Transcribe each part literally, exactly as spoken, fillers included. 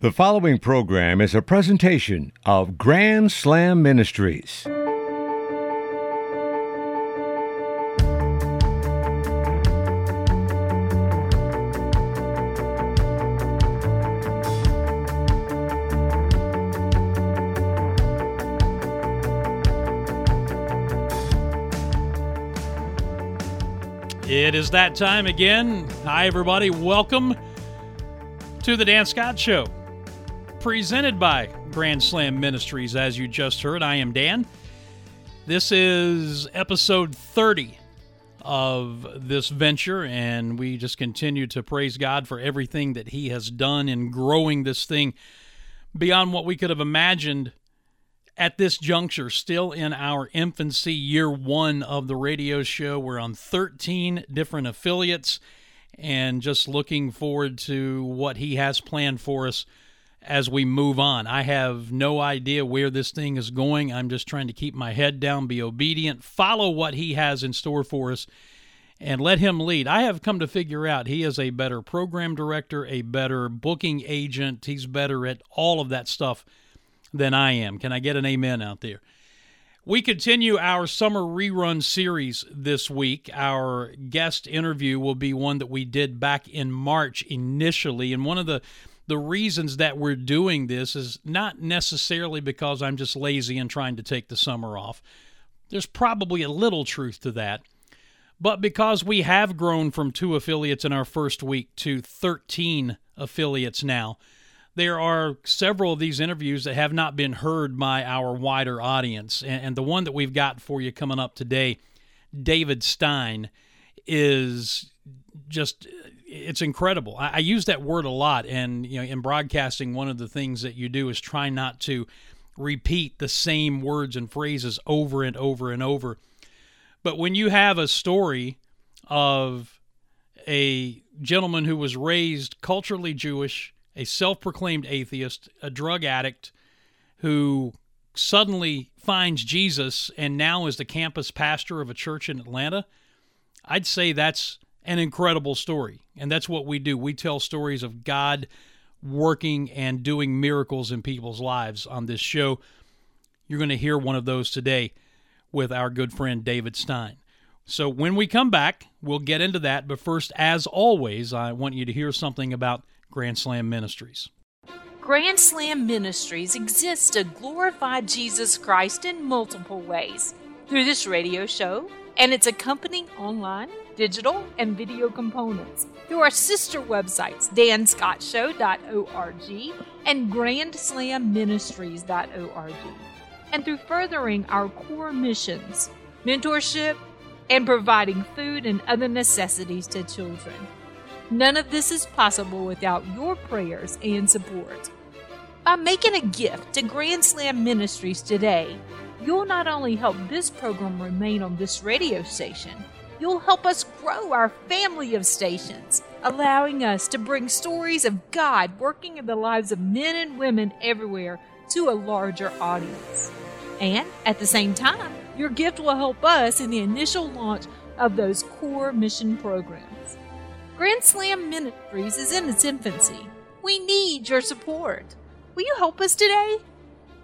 The following program is a presentation of Grand Slam Ministries. It is that time again. Hi, everybody. Welcome to the Dan Scott Show, presented by Grand Slam Ministries. As you just heard, I am Dan. This is episode thirty of this venture, and we just continue to praise God for everything that He has done in growing this thing beyond what we could have imagined at this juncture, still in our infancy, year one of the radio show. We're on thirteen different affiliates, and just looking forward to what He has planned for us as we move on. I have no idea where this thing is going. I'm just trying to keep my head down, be obedient, follow what He has in store for us, and let Him lead. I have come to figure out He is a better program director, a better booking agent. He's better at all of that stuff than I am. Can I get an amen out there? We continue our summer rerun series this week. Our guest interview will be one that we did back in March initially, and one of the The reasons that we're doing this is not necessarily because I'm just lazy and trying to take the summer off. There's probably a little truth to that, but because we have grown from two affiliates in our first week to thirteen affiliates now, there are several of these interviews that have not been heard by our wider audience, and the one that we've got for you coming up today, David Stein, is just... it's incredible. I use that word a lot, and you know, in broadcasting, one of the things that you do is try not to repeat the same words and phrases over and over and over. But when you have a story of a gentleman who was raised culturally Jewish, a self-proclaimed atheist, a drug addict, who suddenly finds Jesus and now is the campus pastor of a church in Atlanta, I'd say that's an incredible story, and that's what we do. We tell stories of God working and doing miracles in people's lives on this show. You're going to hear one of those today with our good friend David Stein. So when we come back, we'll get into that, but first, as always, I want you to hear something about Grand Slam Ministries. Grand Slam Ministries exists to glorify Jesus Christ in multiple ways, through this radio show and its accompanying online, digital, and video components, through our sister websites, dan scott show dot org and grand slam ministries dot org, and through furthering our core missions, mentorship, and providing food and other necessities to children. None of this is possible without your prayers and support. By making a gift to Grand Slam Ministries today, you'll not only help this program remain on this radio station, you'll help us grow our family of stations, allowing us to bring stories of God working in the lives of men and women everywhere to a larger audience. And at the same time, your gift will help us in the initial launch of those core mission programs. Grand Slam Ministries is in its infancy. We need your support. Will you help us today?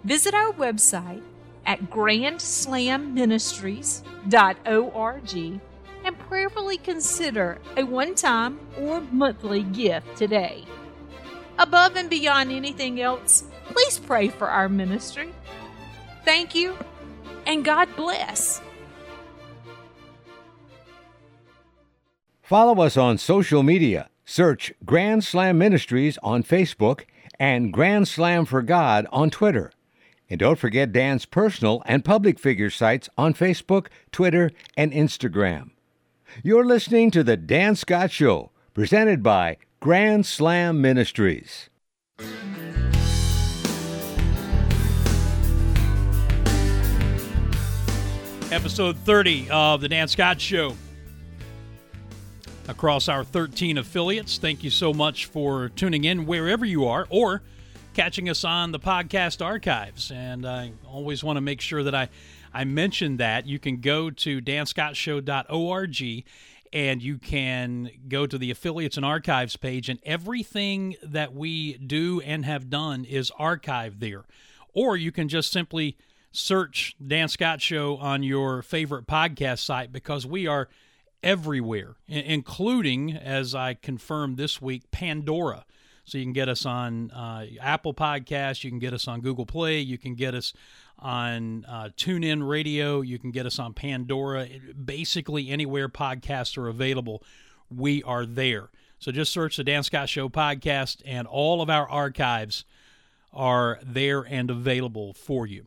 Visit our website at grand slam ministries dot org and prayerfully consider a one-time or monthly gift today. Above and beyond anything else, please pray for our ministry. Thank you, and God bless. Follow us on social media. Search Grand Slam Ministries on Facebook and Grand Slam for God on Twitter. And don't forget Dan's personal and public figure sites on Facebook, Twitter, and Instagram. You're listening to The Dan Scott Show, presented by Grand Slam Ministries. Episode thirty of The Dan Scott Show, across our thirteen affiliates. Thank you so much for tuning in wherever you are, or catching us on the podcast archives. And I always want to make sure that I I mentioned that. You can go to dan scott show dot org and you can go to the affiliates and archives page, and everything that we do and have done is archived there. Or you can just simply search Dan Scott Show on your favorite podcast site, because we are everywhere, including, as I confirmed this week, Pandora. So you can get us on uh, Apple Podcasts, you can get us on Google Play, you can get us on uh, TuneIn Radio, you can get us on Pandora. Basically anywhere podcasts are available, we are there. So just search the Dan Scott Show podcast, and all of our archives are there and available for you.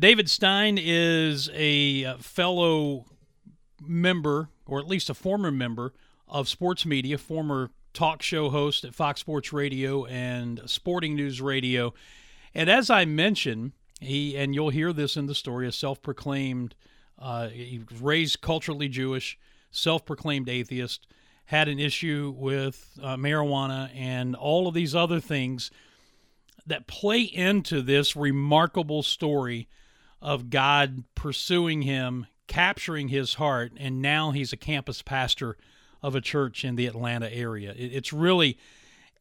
David Stein is a fellow member, or at least a former member, of sports media, former talk show host at Fox Sports Radio and Sporting News Radio. And as I mentioned, he, and you'll hear this in the story, is self-proclaimed, uh, he was raised culturally Jewish, self-proclaimed atheist, had an issue with uh, marijuana and all of these other things that play into this remarkable story of God pursuing him, capturing his heart, and now he's a campus pastor of a church in the Atlanta area. It's really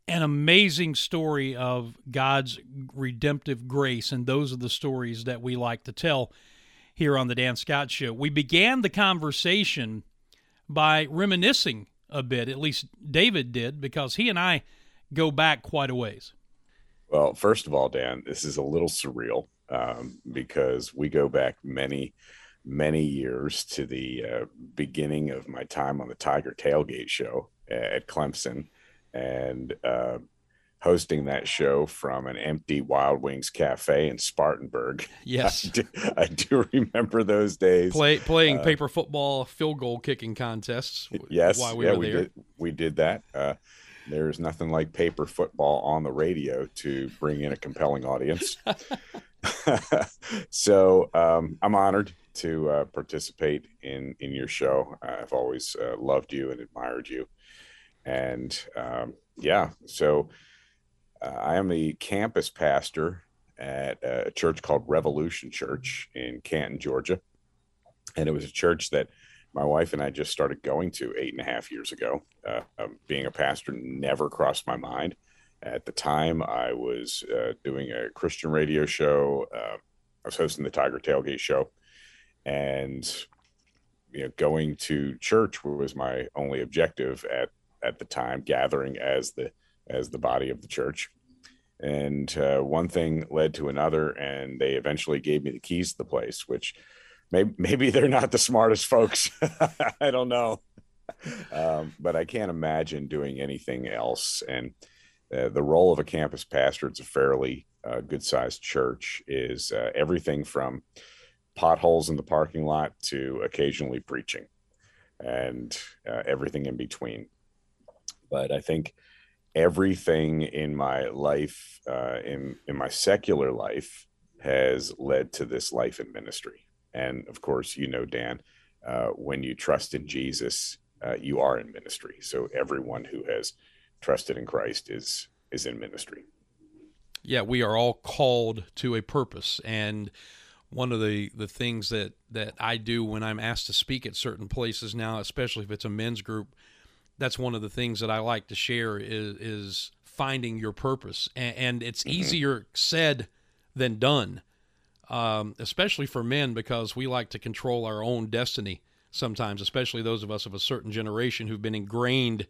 an amazing story of God's redemptive grace, and those are the stories that we like to tell here on the Dan Scott Show. We began the conversation by reminiscing a bit, at least David did, because he and I go back quite a ways. Well, first of all, Dan, this is a little surreal um, because we go back many many years to the uh, beginning of my time on the Tiger Tailgate Show at Clemson, and uh, hosting that show from an empty Wild Wings Cafe in Spartanburg. Yes. I do, I do remember those days. Play, playing uh, paper football field goal kicking contests. Yes. While we yeah, were we, there. Did, we did that. Uh, there is nothing like paper football on the radio to bring in a compelling audience. So um, I'm honored to uh, participate in, in your show. I've always uh, loved you and admired you. And um, yeah, so uh, I am the campus pastor at a church called Revolution Church in Canton, Georgia. And it was a church that my wife and I just started going to eight and a half years ago. Uh, um, being a pastor never crossed my mind. At the time, I was uh, doing a Christian radio show. Uh, I was hosting the Tiger Tailgate Show. And, you know, going to church was my only objective at, at the time, gathering as the, as the body of the church. And uh, one thing led to another, and they eventually gave me the keys to the place, which maybe, maybe they're not the smartest folks. I don't know. Um, but I can't imagine doing anything else. And uh, the role of a campus pastor, it's a fairly uh, good sized church, is uh, everything from potholes in the parking lot to occasionally preaching, and uh, everything in between. But I think everything in my life, uh, in, in my secular life, has led to this life in ministry. And of course, you know, Dan, uh, when you trust in Jesus, uh, you are in ministry. So everyone who has trusted in Christ is, is in ministry. Yeah, we are all called to a purpose. And one of the, the things that, that I do when I'm asked to speak at certain places now, especially if it's a men's group, that's one of the things that I like to share is, is finding your purpose. And, and it's easier said than done, um, especially for men, because we like to control our own destiny sometimes, especially those of us of a certain generation who've been ingrained.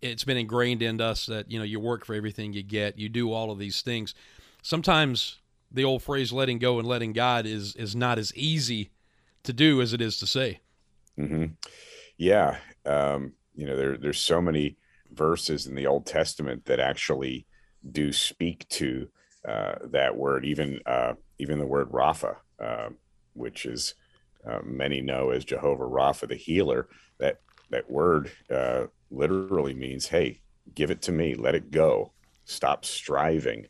It's been ingrained in us that, you know, you work for everything you get, you do all of these things. Sometimes the old phrase "letting go and letting God" is is not as easy to do as it is to say. Mm-hmm. Yeah, um, you know, there there's so many verses in the Old Testament that actually do speak to uh, that word. Even uh, even the word Rapha, uh, which is uh, many know as Jehovah Rapha, the healer. That that word uh, literally means, "Hey, give it to me. Let it go. Stop striving."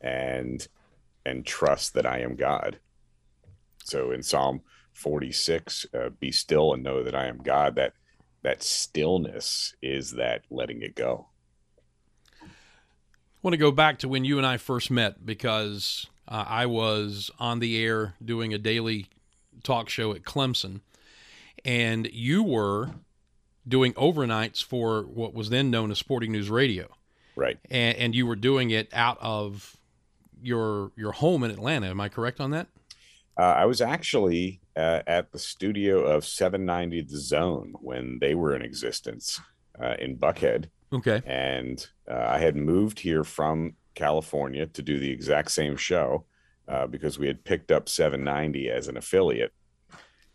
And and trust that I am God. So in Psalm forty-six, uh, be still and know that I am God. That that stillness is that letting it go. I want to go back to when you and I first met, because uh, I was on the air doing a daily talk show at Clemson, and you were doing overnights for what was then known as Sporting News Radio. Right. And, and you were doing it out of your your home in Atlanta. Am I correct on that? Uh, I was actually uh, at the studio of seven ninety The Zone when they were in existence uh, in Buckhead. Okay. And uh, I had moved here from California to do the exact same show uh, because we had picked up seven ninety as an affiliate,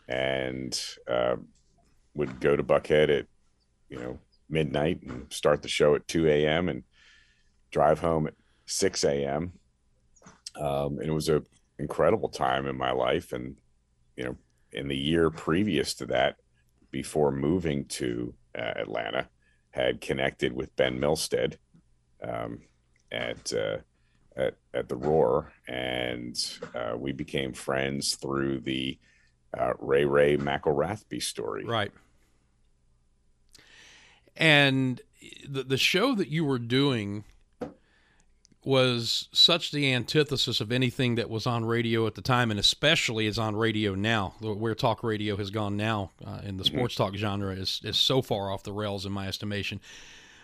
and uh, would go to Buckhead at, you know, midnight and start the show at two a.m. and drive home at six a.m. Um, and it was a incredible time in my life. And, you know, in the year previous to that, before moving to uh, Atlanta, had connected with Ben Milstead um, at, uh, at, at the Roar. And uh, we became friends through the uh, Ray Ray McElrathby story. Right. And the the show that you were doing was such the antithesis of anything that was on radio at the time, and especially is on radio now, where talk radio has gone now uh, in the sports mm-hmm. talk genre is, is so far off the rails in my estimation.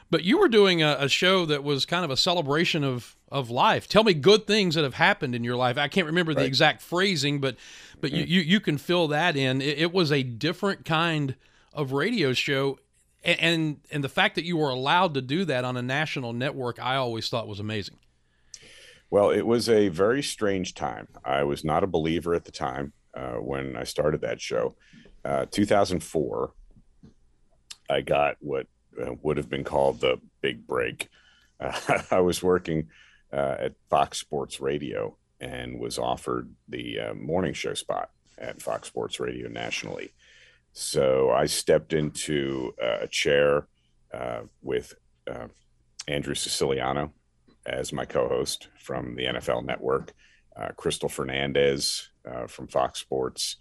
But you were doing a, a show that was kind of a celebration of, of life. Tell me good things that have happened in your life. I can't remember right. the exact phrasing, but but mm-hmm. you, you, you can fill that in. It, it was a different kind of radio show. And, and and the fact that you were allowed to do that on a national network, I always thought was amazing. Well, it was a very strange time. I was not a believer at the time uh, when I started that show. Uh, two thousand four, I got what would have been called the big break. Uh, I was working uh, at Fox Sports Radio and was offered the uh, morning show spot at Fox Sports Radio nationally. So I stepped into uh, a chair uh, with uh, Andrew Siciliano as my co-host from the N F L Network, uh, Crystal Fernandez uh, from Fox Sports.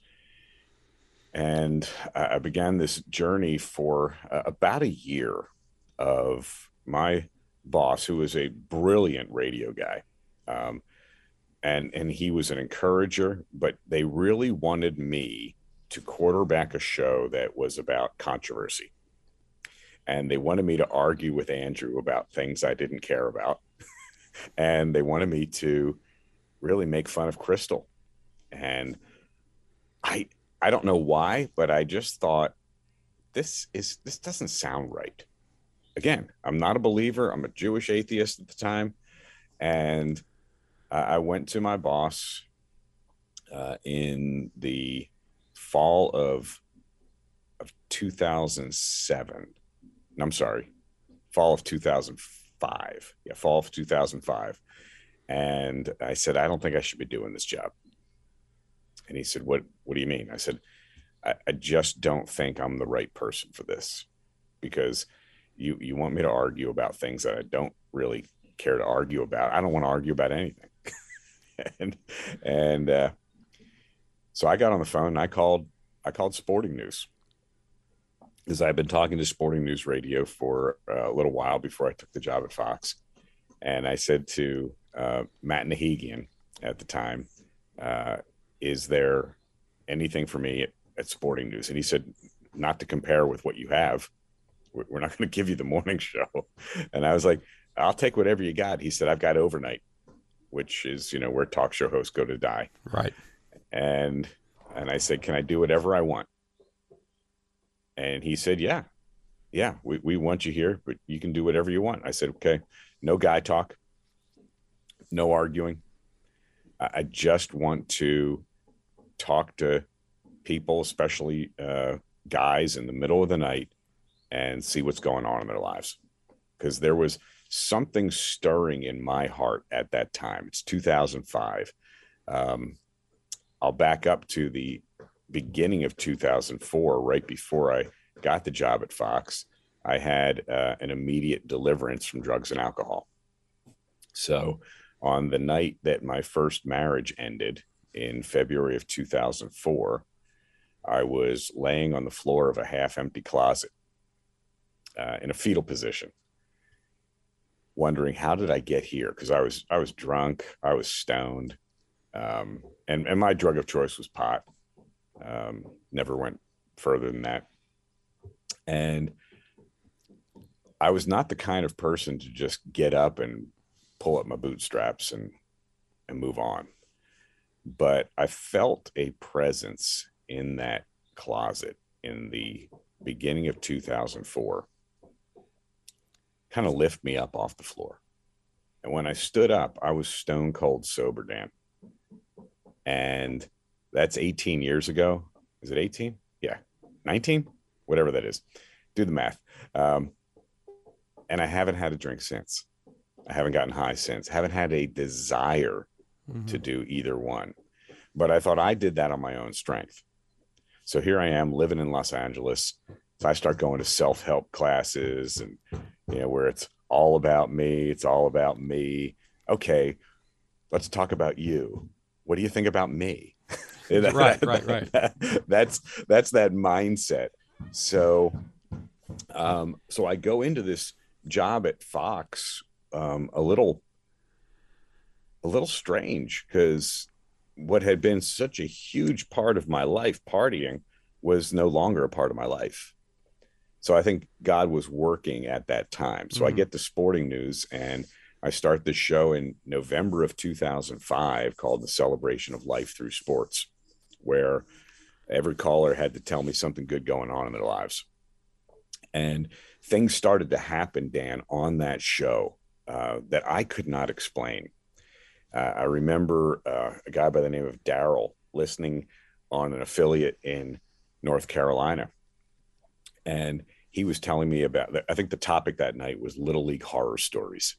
And I began this journey for uh, about a year of my boss, who was a brilliant radio guy. Um, and, and he was an encourager, but they really wanted me to quarterback a show that was about controversy. And they wanted me to argue with Andrew about things I didn't care about. And they wanted me to really make fun of Crystal. And I I don't know why, but I just thought this is this doesn't sound right. Again, I'm not a believer. I'm a Jewish atheist at the time. And uh, I went to my boss uh, in the fall of of two thousand seven. I'm sorry, fall of two thousand five. Yeah, fall of two thousand five. And I said, I don't think I should be doing this job. And he said, What what do you mean? I said, I, I just don't think I'm the right person for this, because you you want me to argue about things that I don't really care to argue about. I don't want to argue about anything. and and uh So I got on the phone and I called I called Sporting News, because I've been talking to Sporting News Radio for a little while before I took the job at Fox. And I said to uh, Matt Nahigian at the time, uh, is there anything for me at, at Sporting News? And he said, not to compare with what you have. We're, we're not going to give you the morning show. And I was like, I'll take whatever you got. He said, I've got overnight, which is, you know, where talk show hosts go to die. Right. And and I said, can I do whatever I want? And he said, yeah, yeah, we, we want you here, but you can do whatever you want. I said, okay, no guy talk, no arguing. I just want to talk to people, especially uh, guys in the middle of the night, and see what's going on in their lives. Because there was something stirring in my heart at that time. It's two thousand five. Um I'll back up to the beginning of two thousand four, right before I got the job at Fox. I had uh, an immediate deliverance from drugs and alcohol. So on the night that my first marriage ended in February of two thousand four, I was laying on the floor of a half-empty closet uh, in a fetal position, wondering, how did I get here? Because I was I was drunk, I was stoned. Um, and, and my drug of choice was pot. Um, never went further than that. And I was not the kind of person to just get up and pull up my bootstraps and and move on. But I felt a presence in that closet in the beginning of two thousand four, kind of lift me up off the floor. And when I stood up, I was stone cold sober, Dan. And that's eighteen years ago. Is it eighteen? Yeah. nineteen? Whatever that is. Do the math. Um, and I haven't had a drink since. I haven't gotten high since. Haven't had a desire mm-hmm. to do either one. But I thought I did that on my own strength. So here I am living in Los Angeles. So I start going to self-help classes and, you know, where it's all about me. It's all about me. Okay, let's talk about you. What do you think about me? that, right, right, right. That, that's that's that mindset. So, um, so I go into this job at Fox um, a little, a little strange, because what had been such a huge part of my life, partying, was no longer a part of my life. So I think God was working at that time. So mm-hmm. I get to Sporting News and I start this show in November of two thousand five called The Celebration of Life Through Sports, where every caller had to tell me something good going on in their lives. And things started to happen, Dan, on that show uh, that I could not explain. Uh, I remember uh, a guy by the name of Daryl listening on an affiliate in North Carolina. And he was telling me about, I think the topic that night was Little League horror stories.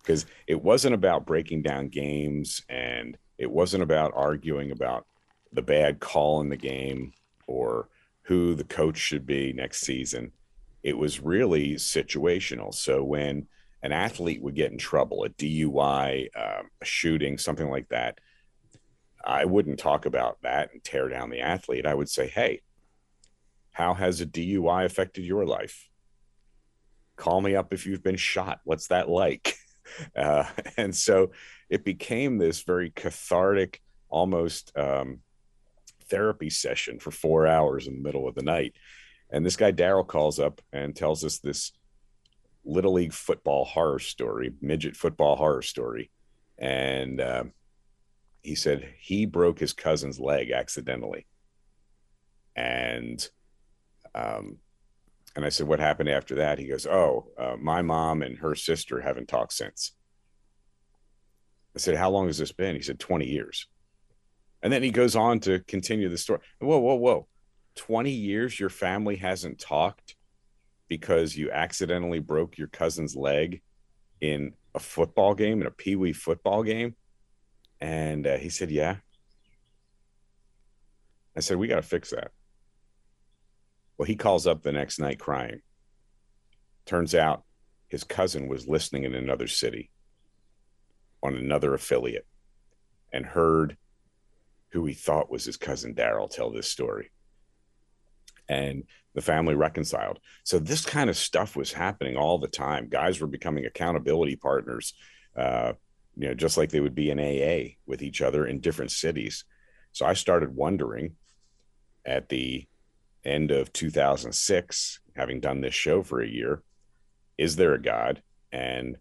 Because it wasn't about breaking down games, and it wasn't about arguing about the bad call in the game or who the coach should be next season. It was really situational. So when an athlete would get in trouble, a D U I, um, a shooting, something like that, I wouldn't talk about that and tear down the athlete. I would say, hey, how has a D U I affected your life? Call me up if you've been shot. What's that like? Uh, and so it became this very cathartic, almost um, therapy session for four hours in the middle of the night. And this guy, Daryl, calls up and tells us this Little League football horror story, midget football horror story. And uh, he said he broke his cousin's leg accidentally. And, um, And I said, what happened after that? He goes, oh, uh, my mom and her sister haven't talked since. I said, how long has this been? He said, twenty years. And then he goes on to continue the story. Whoa, whoa, whoa. twenty years your family hasn't talked because you accidentally broke your cousin's leg in a football game, in a Pee Wee football game? And uh, he said, yeah. I said, we got to fix that. Well, he calls up the next night crying. Turns out his cousin was listening in another city on another affiliate and heard who he thought was his cousin Daryl tell this story. And the family reconciled. So this kind of stuff was happening all the time. Guys were becoming accountability partners, uh, you know, just like they would be in A A with each other in different cities. So I started wondering at the end of two thousand six, having done this show for a year, is there a God, and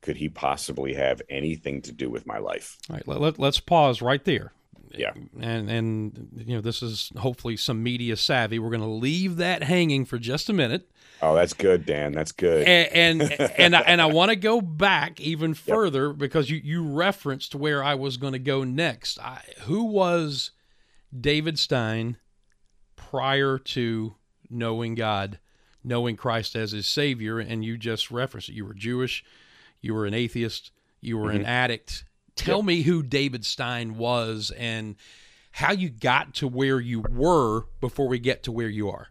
could he possibly have anything to do with my life? All right, let, let, let's pause right there. Yeah. And, and you know, this is hopefully some media savvy. We're going to leave that hanging for just a minute. Oh, that's good, Dan. That's good. And and and I, and I want to go back even further, yep, because you, you referenced where I was going to go next. I, who was David Stein prior to knowing God, knowing Christ as his Savior? And you just referenced it. You were Jewish, you were an atheist, you were mm-hmm. an addict. Tell yep. me who David Stein was and how you got to where you were before we get to where you are.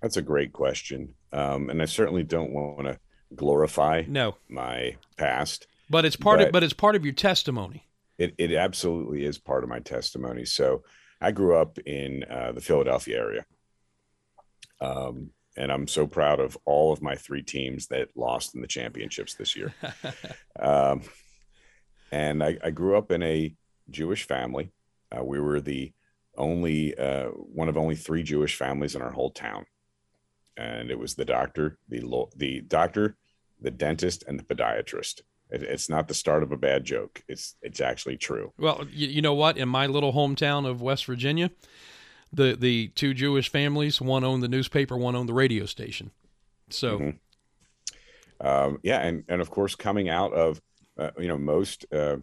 That's a great question. Um, and I certainly don't want to glorify no. my past. But it's part but of but it's part of your testimony. It it absolutely is part of my testimony. So I grew up in uh, the Philadelphia area, um, and I'm so proud of all of my three teams that lost in the championships this year. um, and I, I grew up in a Jewish family. Uh, we were the only uh, one of only three Jewish families in our whole town. And it was the doctor, the lo- the doctor, the dentist, and the podiatrist. It, it's not the start of a bad joke. It's it's actually true. Well, you, you know what? In my little hometown of West Virginia, the the two Jewish families, one owned the newspaper, one owned the radio station. So, mm-hmm. um, yeah, and and of course, coming out of uh, you know most uh,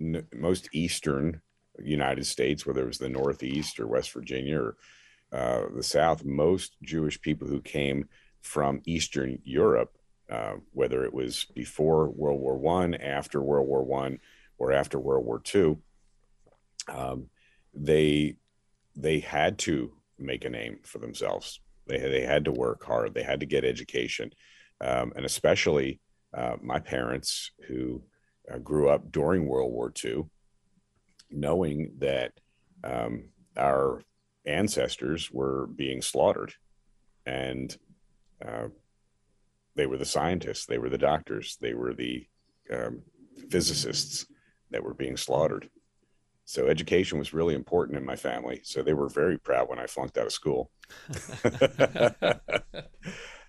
n- most Eastern United States, whether it was the Northeast or West Virginia or Uh, the South, most Jewish people who came from Eastern Europe, uh, whether it was before World War One, after World War One, or after World War Two, um, they they had to make a name for themselves. They they had to work hard. They had to get education, um, and especially uh, my parents, who uh, grew up during World War Two, knowing that um, our ancestors were being slaughtered, and uh, they were the scientists, they were the doctors, they were the um, physicists that were being slaughtered. So education was really important in my family. So they were very proud when I flunked out of school.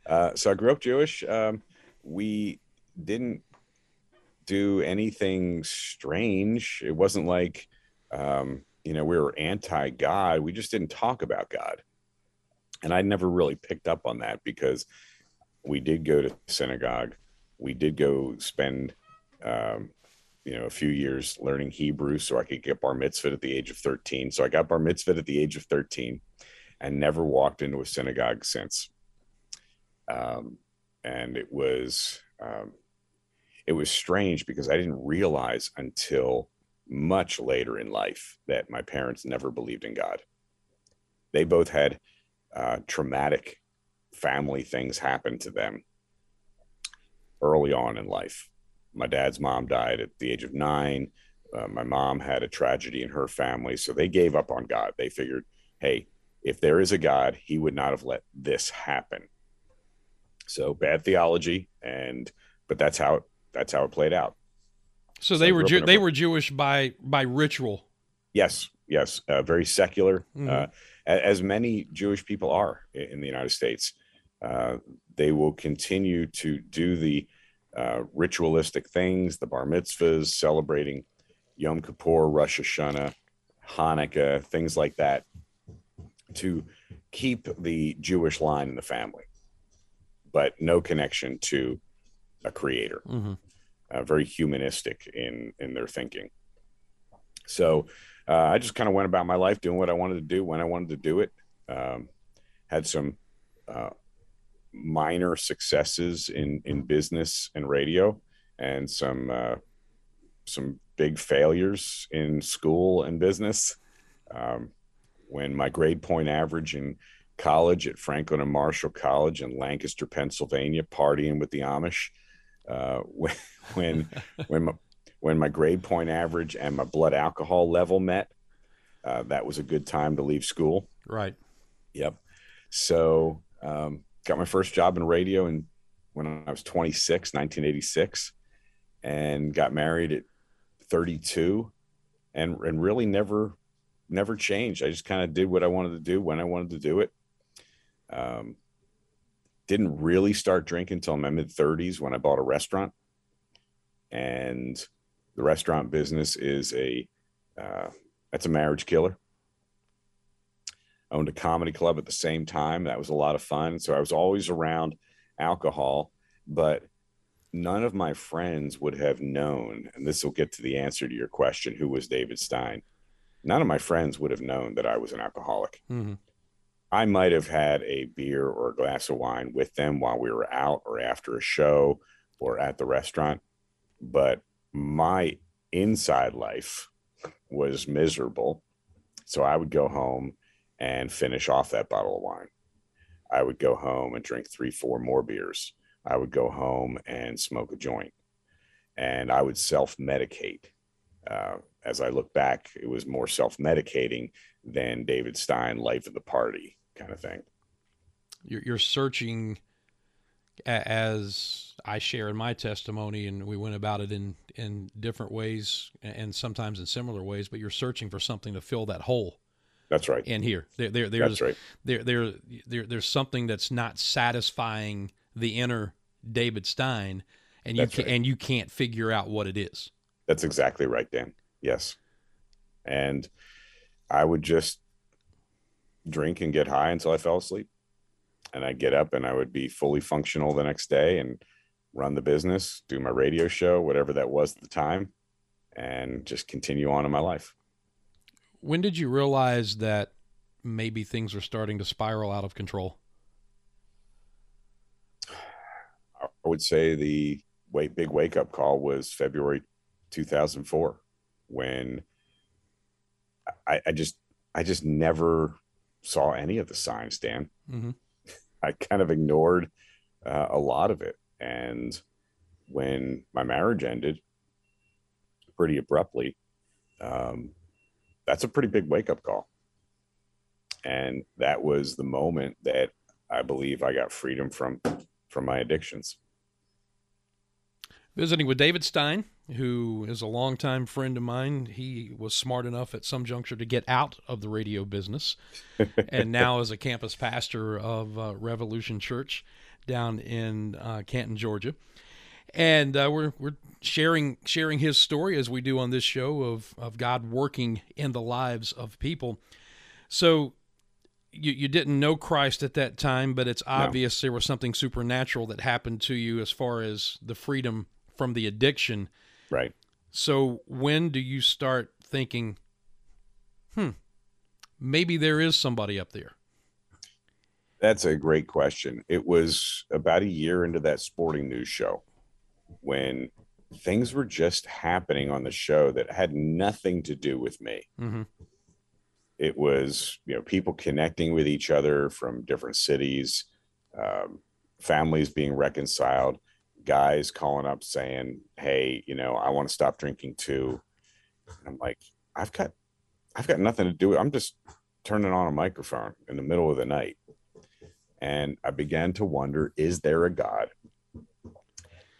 uh, so I grew up Jewish. Um, we didn't do anything strange. It wasn't like, um, you know, we were anti-God. We just didn't talk about God. And I never really picked up on that, because we did go to synagogue. We did go spend, um, you know, a few years learning Hebrew so I could get bar mitzvah at the age of thirteen. So I got bar mitzvah at the age of thirteen and never walked into a synagogue since. Um, and it was, um, it was strange, because I didn't realize until much later in life that my parents never believed in God. They both had uh, traumatic family things happen to them early on in life. My dad's mom died at the age of nine. Uh, my mom had a tragedy in her family. So they gave up on God. They figured, hey, if there is a God, he would not have let this happen. So bad theology. And, but that's how, that's how it played out. So they so were Ju- they were Jewish by by ritual. Yes, yes, uh, very secular, mm-hmm. uh, as many Jewish people are in the United States. Uh, they will continue to do the uh, ritualistic things, the bar mitzvahs, celebrating Yom Kippur, Rosh Hashanah, Hanukkah, things like that, to keep the Jewish line in the family, but no connection to a creator. Mm-hmm. Uh, very humanistic in in their thinking. So uh, I just kind of went about my life doing what I wanted to do when I wanted to do it. Um, had some uh, minor successes in in business and radio, and some uh, some big failures in school and business. Um, when my grade point average in college at Franklin and Marshall College in Lancaster, Pennsylvania, partying with the Amish. Uh, when when when my, when my grade point average and my blood alcohol level met, uh, that was a good time to leave school. Right. Yep. So um, got my first job in radio in, when I was twenty-six, nineteen eighty-six, and got married at thirty-two, and and really never never changed. I just kind of did what I wanted to do when I wanted to do it. Um. Didn't really start drinking until my mid thirties, when I bought a restaurant, and the restaurant business is a, uh, that's a marriage killer. I owned a comedy club at the same time. That was a lot of fun. So I was always around alcohol, but none of my friends would have known. And this will get to the answer to your question. Who was David Stein? None of my friends would have known that I was an alcoholic. Mm-hmm. I might have had a beer or a glass of wine with them while we were out or after a show or at the restaurant, but my inside life was miserable. So I would go home and finish off that bottle of wine. I would go home and drink three, four more beers. I would go home and smoke a joint, and I would self-medicate. Uh, as I look back, it was more self-medicating than David Stein, life of the party kind of thing. You're, you're searching, as I share in my testimony, and we went about it in, in different ways and sometimes in similar ways, but you're searching for something to fill that hole. That's right. And here, there, there, there's, that's right. there, there, there, there's something that's not satisfying the inner David Stein, and you can, right. and you can't figure out what it is. That's exactly right, Dan. Yes, and I would just drink and get high until I fell asleep, and I'd get up and I would be fully functional the next day and run the business, do my radio show, whatever that was at the time, and just continue on in my life. When did you realize that maybe things were starting to spiral out of control? I would say the wait, big wake-up call was February two thousand four, when I, I just I just never saw any of the signs, Dan. Mm-hmm. I kind of ignored uh, a lot of it. And when my marriage ended pretty abruptly, um, that's a pretty big wake-up call. And that was the moment that I believe I got freedom from, from my addictions. Visiting with David Stein, who is a longtime friend of mine. He was smart enough at some juncture to get out of the radio business and now is a campus pastor of uh, Revolution Church down in uh, Canton, Georgia. And uh, we're we're sharing sharing his story, as we do on this show, of of God working in the lives of people. So you you didn't know Christ at that time, but it's obvious no. there was something supernatural that happened to you as far as the freedom from the addiction. Right. So when do you start thinking, hmm, maybe there is somebody up there? That's a great question. It was about a year into that sporting news show when things were just happening on the show that had nothing to do with me. Mm-hmm. It was, you know, people connecting with each other from different cities, um, families being reconciled, guys calling up saying, hey, you know, I want to stop drinking too. And I'm like, I've got, I've got nothing to do with it. I'm just turning on a microphone in the middle of the night. And I began to wonder, is there a God?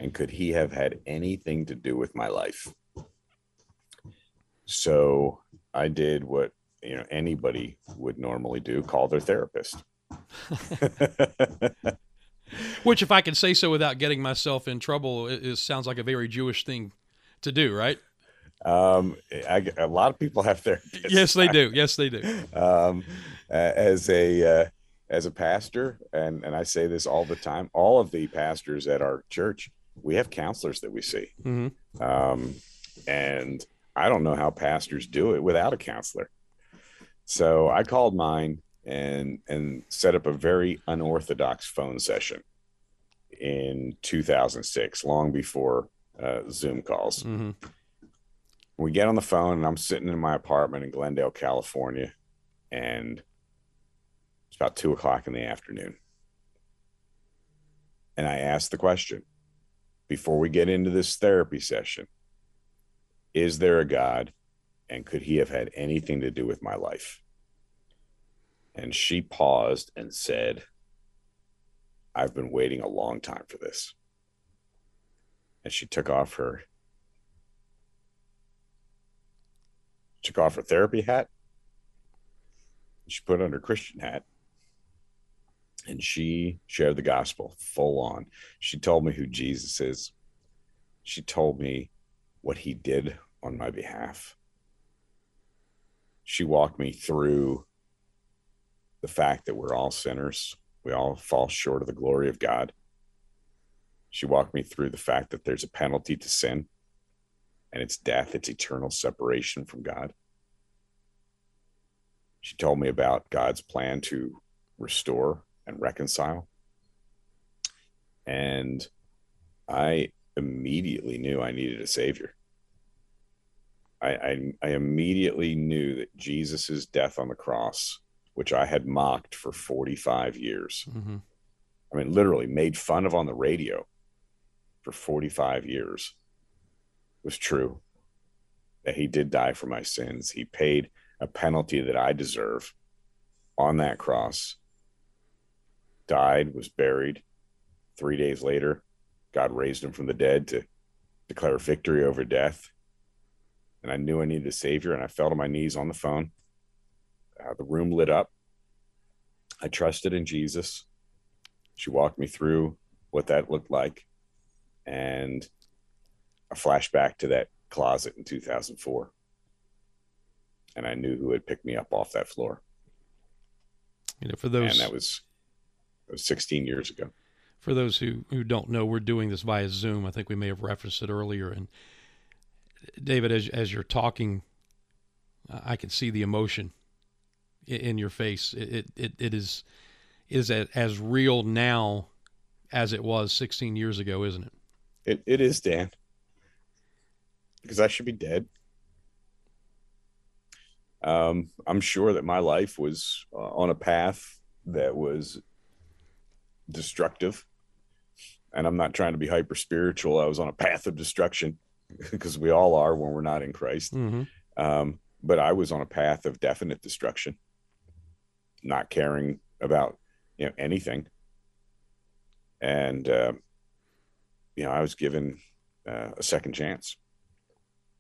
And could he have had anything to do with my life? So I did what, you know, anybody would normally do, call their therapist. Which, if I can say so without getting myself in trouble, it, it sounds like a very Jewish thing to do, right? Um, I, a lot of people have therapists. Yes, they do. Yes, they do. um, as a, uh, as a pastor, and, and I say this all the time, all of the pastors at our church, we have counselors that we see. Mm-hmm. Um, and I don't know how pastors do it without a counselor. So I called mine and and set up a very unorthodox phone session in two thousand six, long before uh, Zoom calls. Mm-hmm. We get on the phone, and I'm sitting in my apartment in Glendale, California, and it's about two o'clock in the afternoon. And I asked the question, before we get into this therapy session, is there a God, and could he have had anything to do with my life? And she paused and said, I've been waiting a long time for this. And she took off her, took off her therapy hat. She put on her Christian hat. And she shared the gospel full on. She told me who Jesus is. She told me what he did on my behalf. She walked me through the fact that we're all sinners. We all fall short of the glory of God. She walked me through the fact that there's a penalty to sin, and it's death. It's eternal separation from God. She told me about God's plan to restore and reconcile. And I immediately knew I needed a savior. I, I, I immediately knew that Jesus's death on the cross, which I had mocked for forty-five years. Mm-hmm. I mean, literally made fun of on the radio for forty-five years, it was true. That he did die for my sins. He paid a penalty that I deserve on that cross, died, was buried. Three days later, God raised him from the dead to declare victory over death. And I knew I needed a savior, and I fell to my knees on the phone. uh, the room lit up. I trusted in Jesus. She walked me through what that looked like, and a flashback to that closet in two thousand four. And I knew who had picked me up off that floor. You know, for those, and that was, that was sixteen years ago. For those who, who don't know, we're doing this via Zoom. I think we may have referenced it earlier. And David, as as you're talking, I can see the emotion in, in your face. It it it is it is as real now as it was sixteen years ago, isn't it? It it is, Dan. Because I should be dead. Um, I'm sure that my life was uh, on a path that was destructive, and I'm not trying to be hyper spiritual. I was on a path of destruction because we all are when we're not in Christ. Mm-hmm. Um, but I was on a path of definite destruction, not caring about, you know, anything. And, uh, you know, I was given uh, a second chance,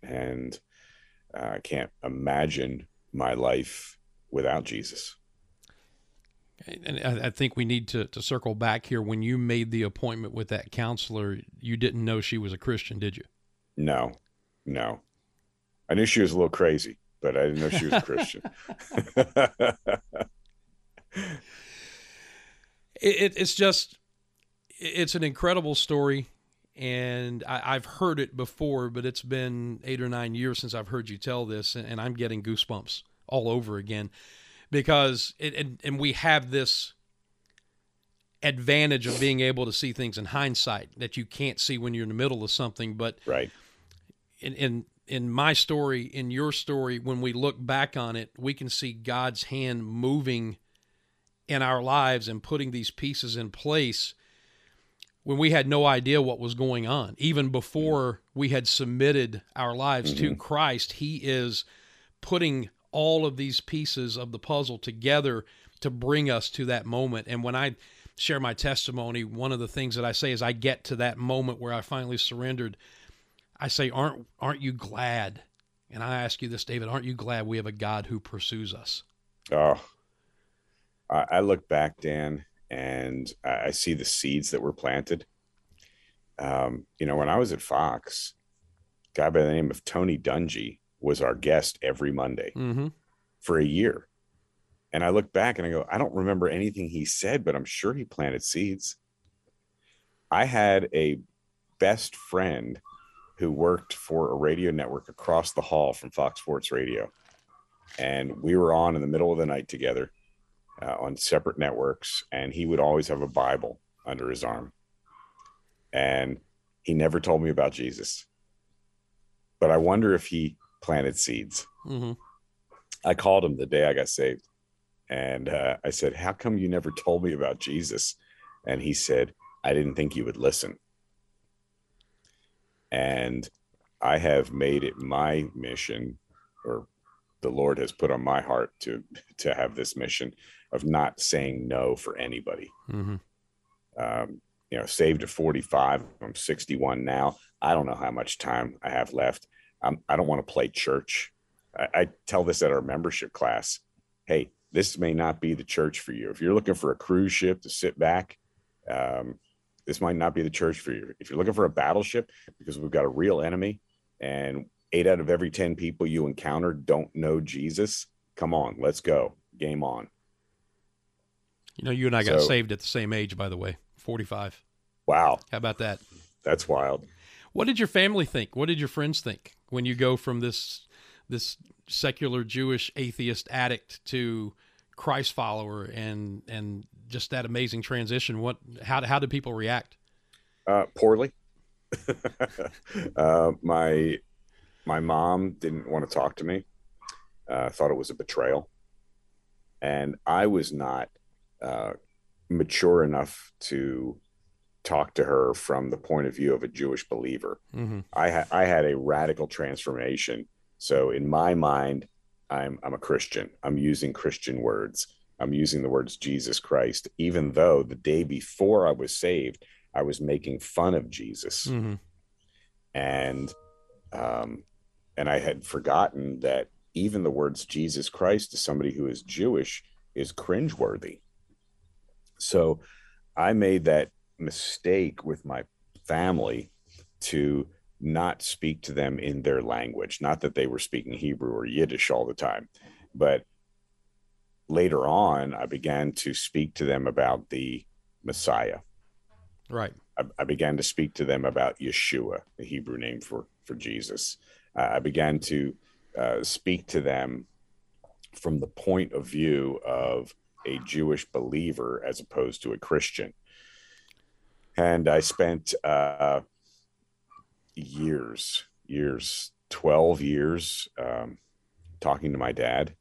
and uh, I can't imagine my life without Jesus. And I think we need to, to circle back here. When you made the appointment with that counselor, you didn't know she was a Christian, did you? No, no. I knew she was a little crazy, but I didn't know she was a Christian. it, it's just, it's an incredible story. And I, I've heard it before, but it's been eight or nine years since I've heard you tell this, and, and I'm getting goosebumps all over again. Because it, and, and we have this advantage of being able to see things in hindsight that you can't see when you're in the middle of something. But right. in, in in my story, in your story, when we look back on it, we can see God's hand moving in our lives and putting these pieces in place when we had no idea what was going on. Even before we had submitted our lives mm-hmm. to Christ, He is putting all of these pieces of the puzzle together to bring us to that moment. And when I share my testimony, one of the things that I say is I get to that moment where I finally surrendered. I say, aren't, aren't you glad? And I ask you this, David, aren't you glad we have a God who pursues us? Oh, I look back, Dan, and I see the seeds that were planted. Um, you know, when I was at Fox, a guy by the name of Tony Dungy was our guest every Monday mm-hmm. for a year. And I look back and I go, I don't remember anything he said, but I'm sure he planted seeds. I had a best friend who worked for a radio network across the hall from Fox Sports Radio. And we were on in the middle of the night together uh, on separate networks. And he would always have a Bible under his arm. And he never told me about Jesus, but I wonder if he planted seeds. Mm-hmm. I called him the day I got saved, and uh, I said, how come you never told me about Jesus? And he said, I didn't think you would listen. And I have made it my mission, or the Lord has put on my heart to to have this mission of not saying no for anybody. Mm-hmm. Um, you know, saved at forty-five, I'm sixty-one now. I don't know how much time I have left. I'm, I don't want to play church. I, I tell this at our membership class. Hey, this may not be the church for you. If you're looking for a cruise ship to sit back, um, this might not be the church for you. If you're looking for a battleship, because we've got a real enemy, and eight out of every ten people you encounter don't know Jesus, come on, let's go. Game on. You know, you and I got so, saved at the same age, by the way, forty-five. Wow. How about that? That's wild. What did your family think? What did your friends think when you go from this this secular Jewish atheist addict to Christ follower, and and just that amazing transition? What how how did people react? Uh, poorly. uh, my my mom didn't want to talk to me. Uh, thought it was a betrayal, and I was not uh, mature enough to talk to her from the point of view of a Jewish believer. Mm-hmm. I, ha- I had a radical transformation. So in my mind, I'm, I'm a Christian. I'm using Christian words. I'm using the words Jesus Christ, even though the day before I was saved, I was making fun of Jesus. Mm-hmm. And, um, and I had forgotten that even the words Jesus Christ to somebody who is Jewish is cringeworthy. So I made that mistake with my family to not speak to them in their language. Not that they were speaking Hebrew or Yiddish all the time, but later on, I began to speak to them about the Messiah. Right. I, I began to speak to them about Yeshua, the Hebrew name for, for Jesus. Uh, I began to uh, speak to them from the point of view of a Jewish believer as opposed to a Christian. And I spent uh, years, years, twelve years um, talking to my dad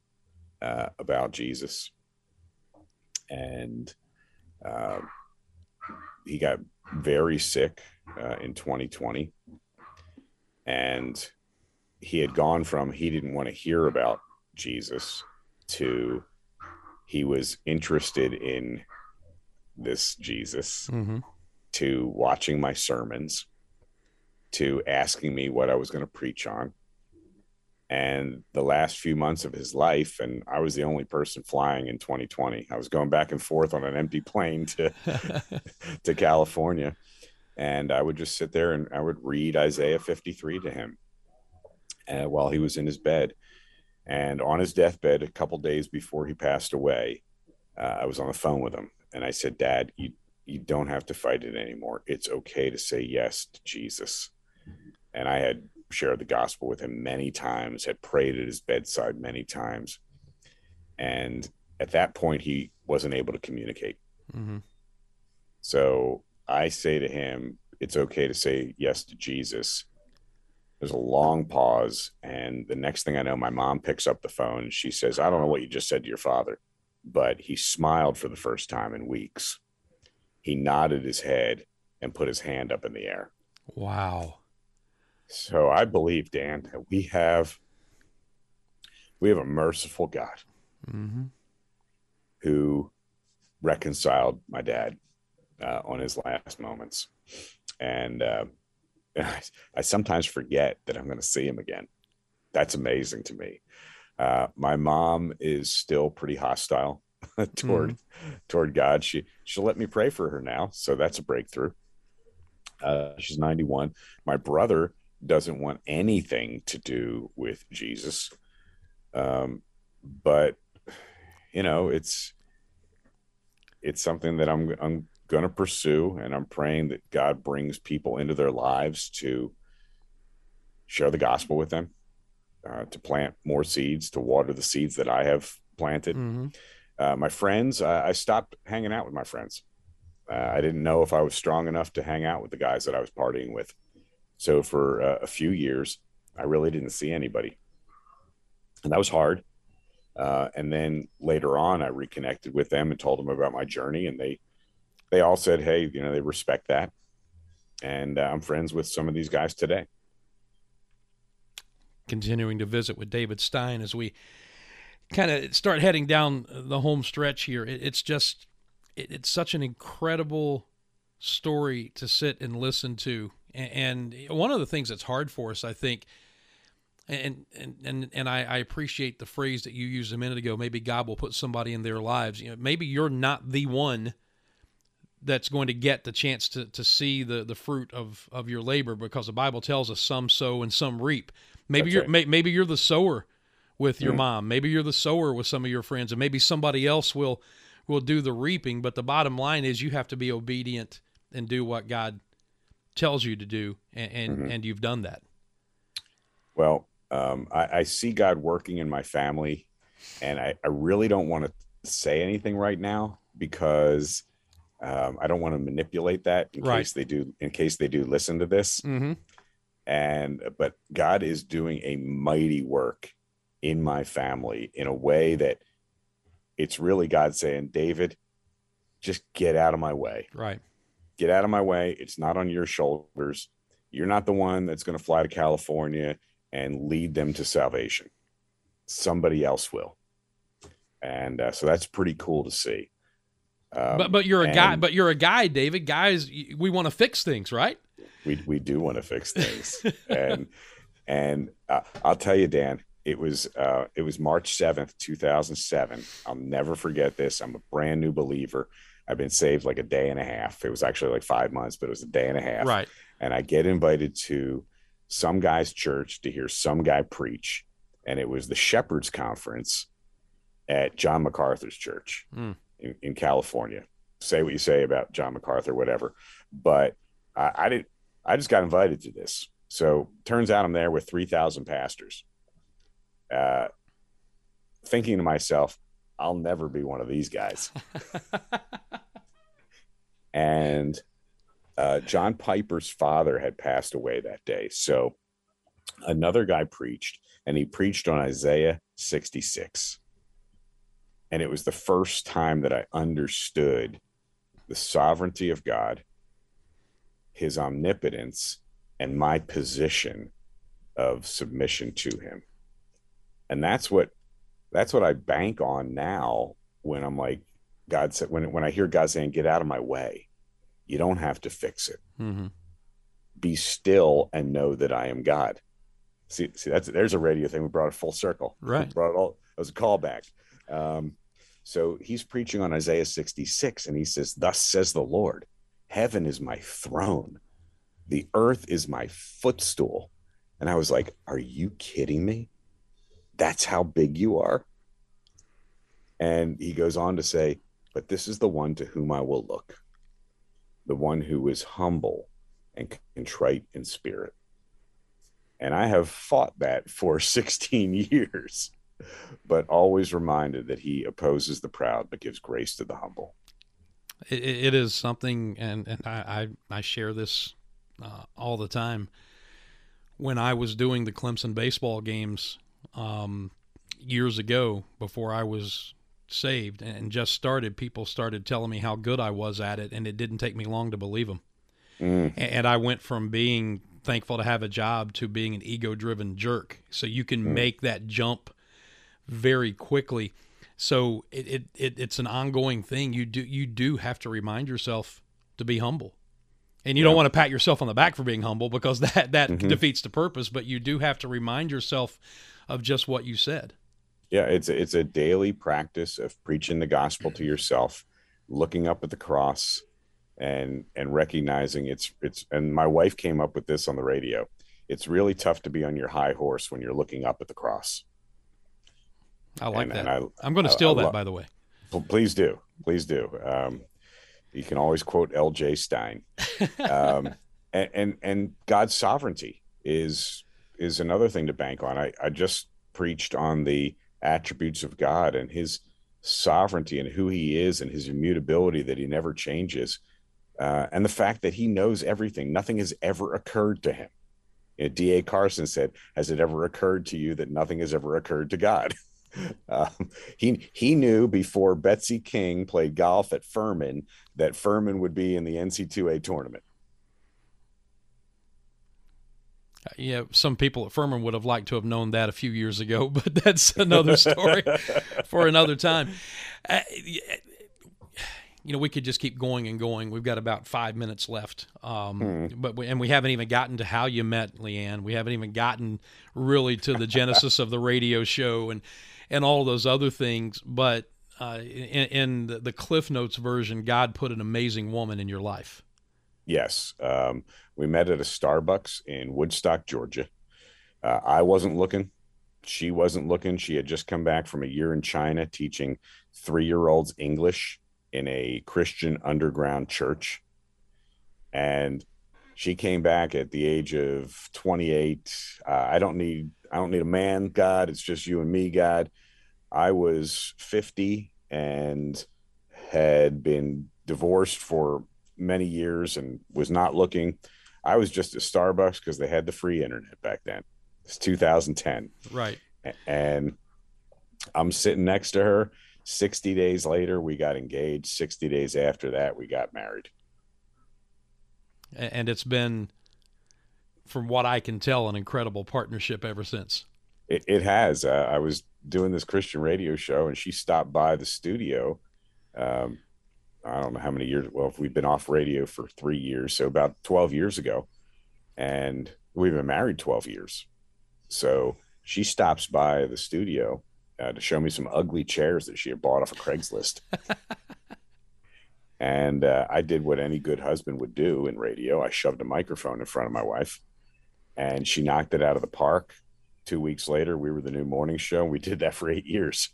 uh, about Jesus. And uh, he got very sick uh, in twenty twenty. And he had gone from he didn't want to hear about Jesus to he was interested in this Jesus, mm-hmm. to watching my sermons, to asking me what I was going to preach on. And the last few months of his life, and I was the only person flying in twenty twenty. I was going back and forth on an empty plane to to California. And I would just sit there and I would read Isaiah fifty-three to him uh, while he was in his bed. And on his deathbed, a couple days before he passed away, uh, I was on the phone with him. And I said, Dad, you, you don't have to fight it anymore. It's okay to say yes to Jesus. And I had shared the gospel with him many times, had prayed at his bedside many times. And at that point, he wasn't able to communicate. Mm-hmm. So I say to him, it's okay to say yes to Jesus. There's a long pause, and the next thing I know, my mom picks up the phone and she says, I don't know what you just said to your father, but he smiled for the first time in weeks. He nodded his head and put his hand up in the air. Wow. So I believe, Dan, that we have, we have a merciful God, mm-hmm. who reconciled my dad uh, on his last moments. And, uh, I sometimes forget that I'm going to see him again. That's amazing to me. Uh, my mom is still pretty hostile toward mm-hmm. toward God. She she'll let me pray for her now, so that's a breakthrough. Uh, she's ninety-one. My brother doesn't want anything to do with Jesus, um, but you know it's it's something that I'm I'm. going to pursue, and I'm praying that God brings people into their lives to share the gospel with them, uh, to plant more seeds, to water the seeds that I have planted. Mm-hmm. Uh, my friends, uh, I stopped hanging out with my friends. Uh, I didn't know if I was strong enough to hang out with the guys that I was partying with. So for uh, a few years, I really didn't see anybody. And that was hard. Uh, and then later on, I reconnected with them and told them about my journey, and they They all said, hey, you know, they respect that. And uh, I'm friends with some of these guys today. Continuing to visit with David Stein as we kind of start heading down the home stretch here. It, it's just, it, it's such an incredible story to sit and listen to. And, and one of the things that's hard for us, I think, and and and, and I, I appreciate the phrase that you used a minute ago, maybe God will put somebody in their lives. You know, maybe you're not the one that's going to get the chance to, to see the, the fruit of, of your labor, because the Bible tells us some sow and some reap. Maybe that's you're right. may, maybe you're the sower with mm-hmm. your mom. Maybe you're the sower with some of your friends, and maybe somebody else will will do the reaping. But the bottom line is you have to be obedient and do what God tells you to do, and and, mm-hmm. and you've done that. Well, um, I, I see God working in my family, and I, I really don't want to say anything right now because – Um, I don't want to manipulate that in right. case they do, in case they do listen to this. Mm-hmm. And, but God is doing a mighty work in my family in a way that it's really God saying, David, just get out of my way, right? Get out of my way. It's not on your shoulders. You're not the one that's going to fly to California and lead them to salvation. Somebody else will. And uh, so that's pretty cool to see. Um, but but you're a guy. But you're a guy, David. Guys, we want to fix things, right? We we do want to fix things, and and uh, I'll tell you, Dan, it was uh, it was March seventh, two thousand seven. I'll never forget this. I'm a brand new believer. I've been saved like a day and a half. It was actually like five months, but it was a day and a half. Right. And I get invited to some guy's church to hear some guy preach. And it was the Shepherd's Conference at John MacArthur's church mm. in, in California. Say what you say about John MacArthur, whatever. But I, I didn't, I just got invited to this. So turns out I'm there with three thousand pastors, uh, thinking to myself, I'll never be one of these guys. And uh, John Piper's father had passed away that day. So another guy preached, and he preached on Isaiah sixty-six. And it was the first time that I understood the sovereignty of God, his omnipotence, and my position of submission to him. And that's what that's what I bank on now when I'm like, God said, when, when I hear God saying, get out of my way, you don't have to fix it. Mm-hmm. Be still and know that I am God. See, see, that's, there's a radio thing. We brought it full circle. Right. We brought it all. It was a callback. Um, so he's preaching on Isaiah sixty-six, and he says, thus says the Lord, heaven is my throne. The earth is my footstool. And I was like, are you kidding me? That's how big you are. And he goes on to say, but this is the one to whom I will look, the one who is humble and contrite in spirit. And I have fought that for sixteen years, but always reminded that he opposes the proud, but gives grace to the humble. It, it is something. And, and I, I, I share this uh, all the time. When I was doing the Clemson baseball games, um, years ago, before I was saved and just started, people started telling me how good I was at it, and it didn't take me long to believe them. Mm. And I went from being thankful to have a job to being an ego-driven jerk. So you can mm. make that jump very quickly. So it, it, it it's an ongoing thing. You do you do have to remind yourself to be humble. And you yeah. don't want to pat yourself on the back for being humble, because that, that mm-hmm. defeats the purpose, but you do have to remind yourself of just what you said. Yeah, it's a, it's a daily practice of preaching the gospel to yourself, looking up at the cross, and and recognizing it's it's. And my wife came up with this on the radio. It's really tough to be on your high horse when you're looking up at the cross. I like and, that. And I, I'm going to steal I, I that, lo- by the way. Please do, please do. Um, you can always quote L J Stein. Um, and, and and God's sovereignty is is another thing to bank on. I, I just preached on the attributes of God and his sovereignty and who he is and his immutability, that he never changes, uh, and the fact that he knows everything. Nothing has ever occurred to him. You know, D A Carson said, has it ever occurred to you that nothing has ever occurred to God? um, he he knew before Betsy King played golf at Furman that Furman would be in the N C double A tournament. Yeah, some people at Furman would have liked to have known that a few years ago, but that's another story for another time. Uh, you know, we could just keep going and going. We've got about five minutes left, um, mm. but we, and we haven't even gotten to how you met Leanne. We haven't even gotten really to the genesis of the radio show and and all those other things. But uh, in, in the Cliff Notes version, God put an amazing woman in your life. Yes. Um, we met at a Starbucks in Woodstock, Georgia. Uh, I wasn't looking. She wasn't looking. She had just come back from a year in China teaching three-year-olds English in a Christian underground church. And she came back at the age of twenty-eight. Uh, I don't need, I don't need a man, God. It's just you and me, God. I was fifty and had been divorced for many years and was not looking. I was just at Starbucks because they had the free internet back then. It's two thousand ten. Right. And I'm sitting next to her. sixty days later, we got engaged. sixty days after that, we got married. And it's been, from what I can tell, an incredible partnership ever since. It, it has. Uh, I was doing this Christian radio show, and she stopped by the studio. Um, I don't know how many years, well, if we've been off radio for three years, so about twelve years ago, and we've been married twelve years. So she stops by the studio uh, to show me some ugly chairs that she had bought off of Craigslist. And uh, I did what any good husband would do in radio. I shoved a microphone in front of my wife, and she knocked it out of the park. Two weeks later, we were the new morning show. We did that for eight years.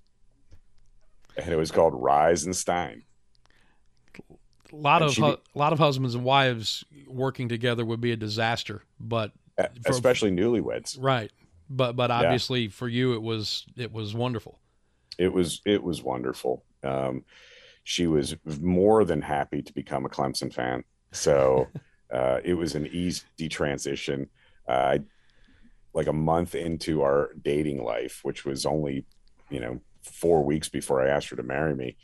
And it was called Rise and Stein. A lot and of hu- a lot of husbands and wives working together would be a disaster, but for, especially newlyweds, right? But but obviously yeah. for you, it was it was wonderful. It was it was wonderful. Um, she was more than happy to become a Clemson fan, so uh, it was an easy transition. Uh, like a month into our dating life, which was only you know four weeks before I asked her to marry me.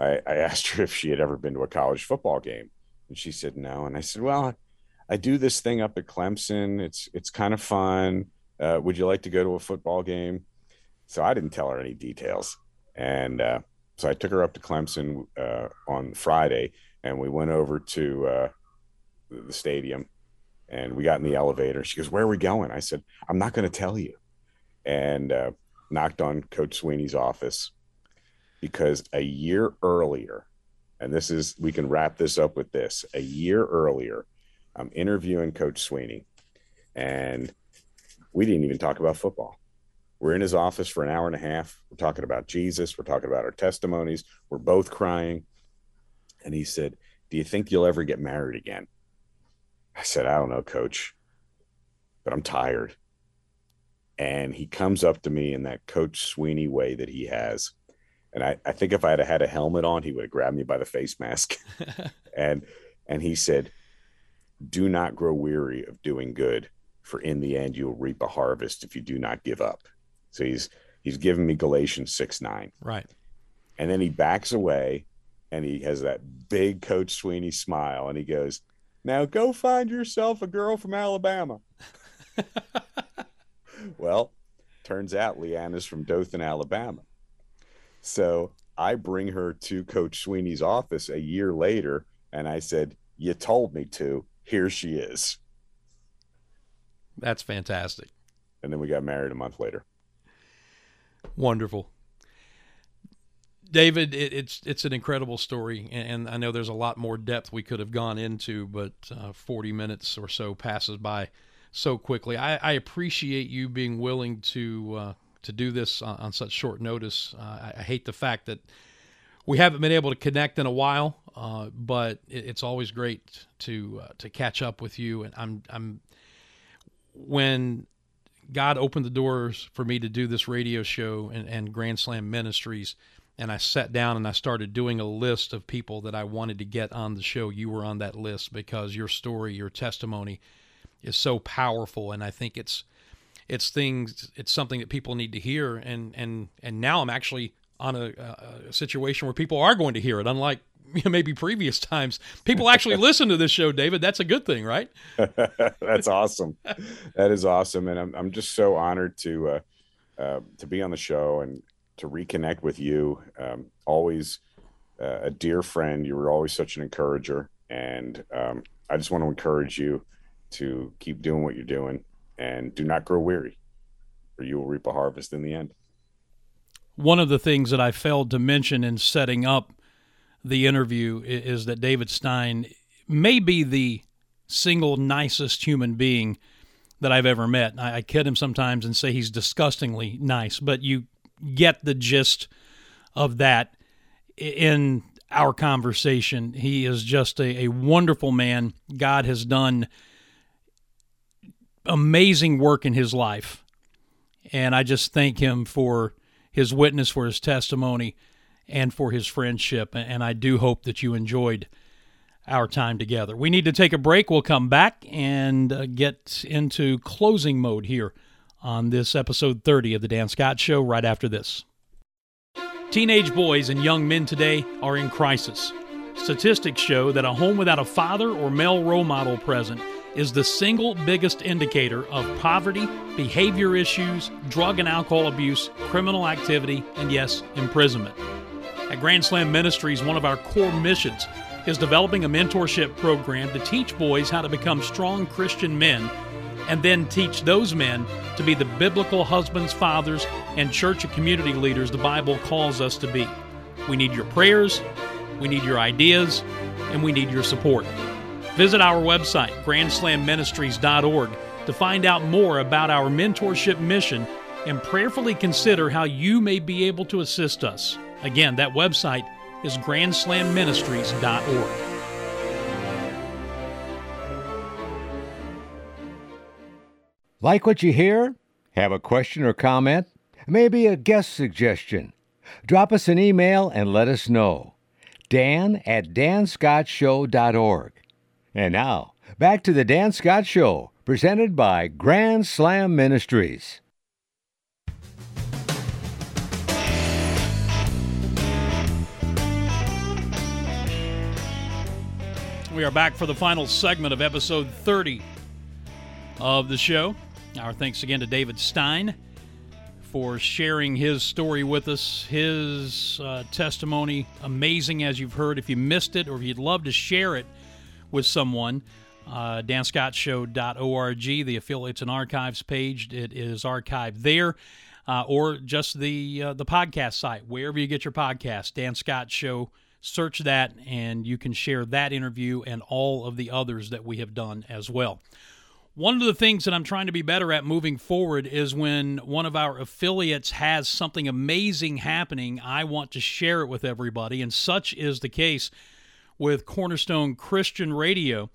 I, I asked her if she had ever been to a college football game, and she said no. And I said, well, I, I do this thing up at Clemson. It's it's kind of fun. Uh, would you like to go to a football game? So I didn't tell her any details. And uh, so I took her up to Clemson uh, on Friday, and we went over to uh, the stadium, and we got in the elevator. She goes, where are we going? I said, I'm not going to tell you. And uh, knocked on Coach Sweeney's office. Because a year earlier, and this is, we can wrap this up with this, a year earlier, I'm interviewing Coach Sweeney, and we didn't even talk about football. We're in his office for an hour and a half. We're talking about Jesus. We're talking about our testimonies. We're both crying. And he said, do you think you'll ever get married again? I said, I don't know, Coach, but I'm tired. And he comes up to me in that Coach Sweeney way that he has. And I, I think if I had had a helmet on, he would have grabbed me by the face mask. and and he said, do not grow weary of doing good, for in the end, you'll reap a harvest if you do not give up. So he's he's giving me Galatians six nine. Right. And then he backs away, and he has that big Coach Sweeney smile, and he goes, now go find yourself a girl from Alabama. Well, turns out Leanna's from Dothan, Alabama. So I bring her to Coach Sweeney's office a year later, and I said, you told me to. Here she is. That's fantastic. And then we got married a month later. Wonderful. David, it, it's it's an incredible story, and, and I know there's a lot more depth we could have gone into, but uh, forty minutes or so passes by so quickly. I, I appreciate you being willing to uh, – to do this on, on such short notice. Uh, I, I hate the fact that we haven't been able to connect in a while, uh, but it, it's always great to uh, to catch up with you. And I'm I'm when God opened the doors for me to do this radio show and, and Grand Slam Ministries, and I sat down and I started doing a list of people that I wanted to get on the show. You were on that list because your story, your testimony is so powerful, and I think it's It's things. It's something that people need to hear, and and and now I'm actually on a, a situation where people are going to hear it. Unlike maybe previous times, people actually listen to this show, David. That's a good thing, right? That's awesome. That is awesome, and I'm I'm just so honored to uh, uh, to be on the show and to reconnect with you. Um, always uh, a dear friend. You were always such an encourager, and um, I just want to encourage you to keep doing what you're doing. And do not grow weary, or you will reap a harvest in the end. One of the things that I failed to mention in setting up the interview is that David Stein may be the single nicest human being that I've ever met. I kid him sometimes and say he's disgustingly nice, but you get the gist of that in our conversation. He is just a, a wonderful man. God has done amazing work in his life, and I just thank him for his witness, for his testimony, and for his friendship, and I do hope that you enjoyed our time together. We need to take a break. We'll come back and get into closing mode here on this episode thirty of The Dan Scott Show right after this. Teenage boys and young men today are in crisis. Statistics show that a home without a father or male role model present is the single biggest indicator of poverty, behavior issues, drug and alcohol abuse, criminal activity, and yes, imprisonment. At Grand Slam Ministries, one of our core missions is developing a mentorship program to teach boys how to become strong Christian men and then teach those men to be the biblical husbands, fathers, and church and community leaders the Bible calls us to be. We need your prayers, we need your ideas, and we need your support. Visit our website, grand slam ministries dot org, to find out more about our mentorship mission and prayerfully consider how you may be able to assist us. Again, that website is grand slam ministries dot org. Like what you hear? Have a question or comment? Maybe a guest suggestion? Drop us an email and let us know. dan at dan scott show dot org. And now, back to the Dan Scott Show, presented by Grand Slam Ministries. We are back for the final segment of episode thirty of the show. Our thanks again to David Stein for sharing his story with us, his uh, testimony. Amazing, as you've heard. If you missed it or if you'd love to share it with someone, uh, dan scott show dot org, the affiliates and archives page. It is archived there, uh, or just the, uh, the podcast site, wherever you get your podcast, Dan Scott Show. Search that, and you can share that interview and all of the others that we have done as well. One of the things that I'm trying to be better at moving forward is when one of our affiliates has something amazing happening, I want to share it with everybody, and such is the case with Cornerstone Christian Radio.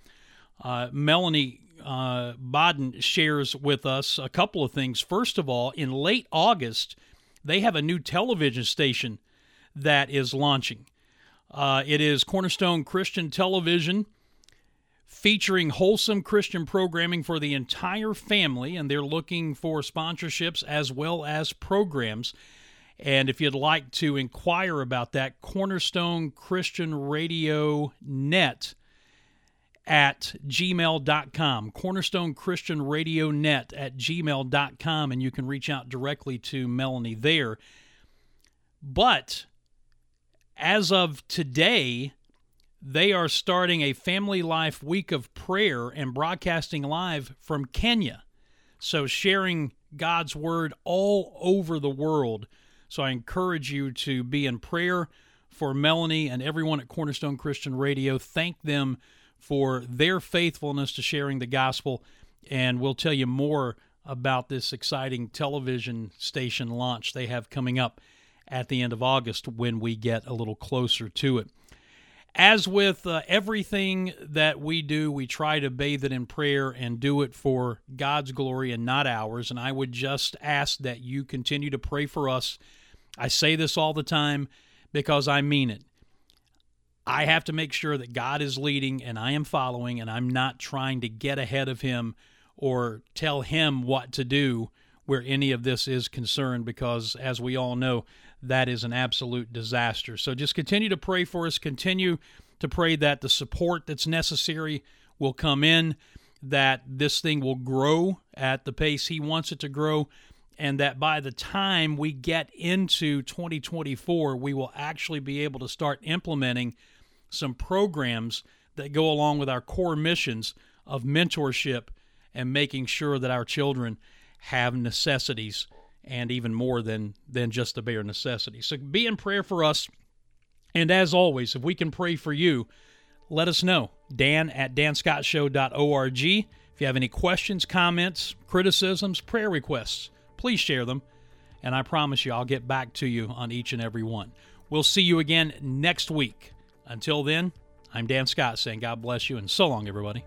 Uh, Melanie uh, Baden shares with us a couple of things. First of all, in late August, they have a new television station that is launching. Uh, it is Cornerstone Christian Television, featuring wholesome Christian programming for the entire family, and they're looking for sponsorships as well as programs. And if you'd like to inquire about that, Cornerstone Christian Radio Net at gmail dot com, Cornerstone Christian Radio Net at gmail dot com, and you can reach out directly to Melanie there. But as of today, they are starting a Family Life Week of Prayer and broadcasting live from Kenya. So sharing God's Word all over the world. So I encourage you to be in prayer for Melanie and everyone at Cornerstone Christian Radio. Thank them for their faithfulness to sharing the gospel. And we'll tell you more about this exciting television station launch they have coming up at the end of August when we get a little closer to it. As with uh, everything that we do, we try to bathe it in prayer and do it for God's glory and not ours. And I would just ask that you continue to pray for us. I say this all the time because I mean it. I have to make sure that God is leading and I am following, and I'm not trying to get ahead of Him or tell Him what to do where any of this is concerned, because as we all know, that is an absolute disaster. So just continue to pray for us. Continue to pray that the support that's necessary will come in, that this thing will grow at the pace He wants it to grow, and that by the time we get into twenty twenty-four, we will actually be able to start implementing some programs that go along with our core missions of mentorship and making sure that our children have necessities, and even more than, than just the bare necessities. So be in prayer for us. And as always, if we can pray for you, let us know. Dan at dan scott show dot org. If you have any questions, comments, criticisms, prayer requests, please share them. And I promise you, I'll get back to you on each and every one. We'll see you again next week. Until then, I'm Dan Scott saying God bless you, and so long, everybody.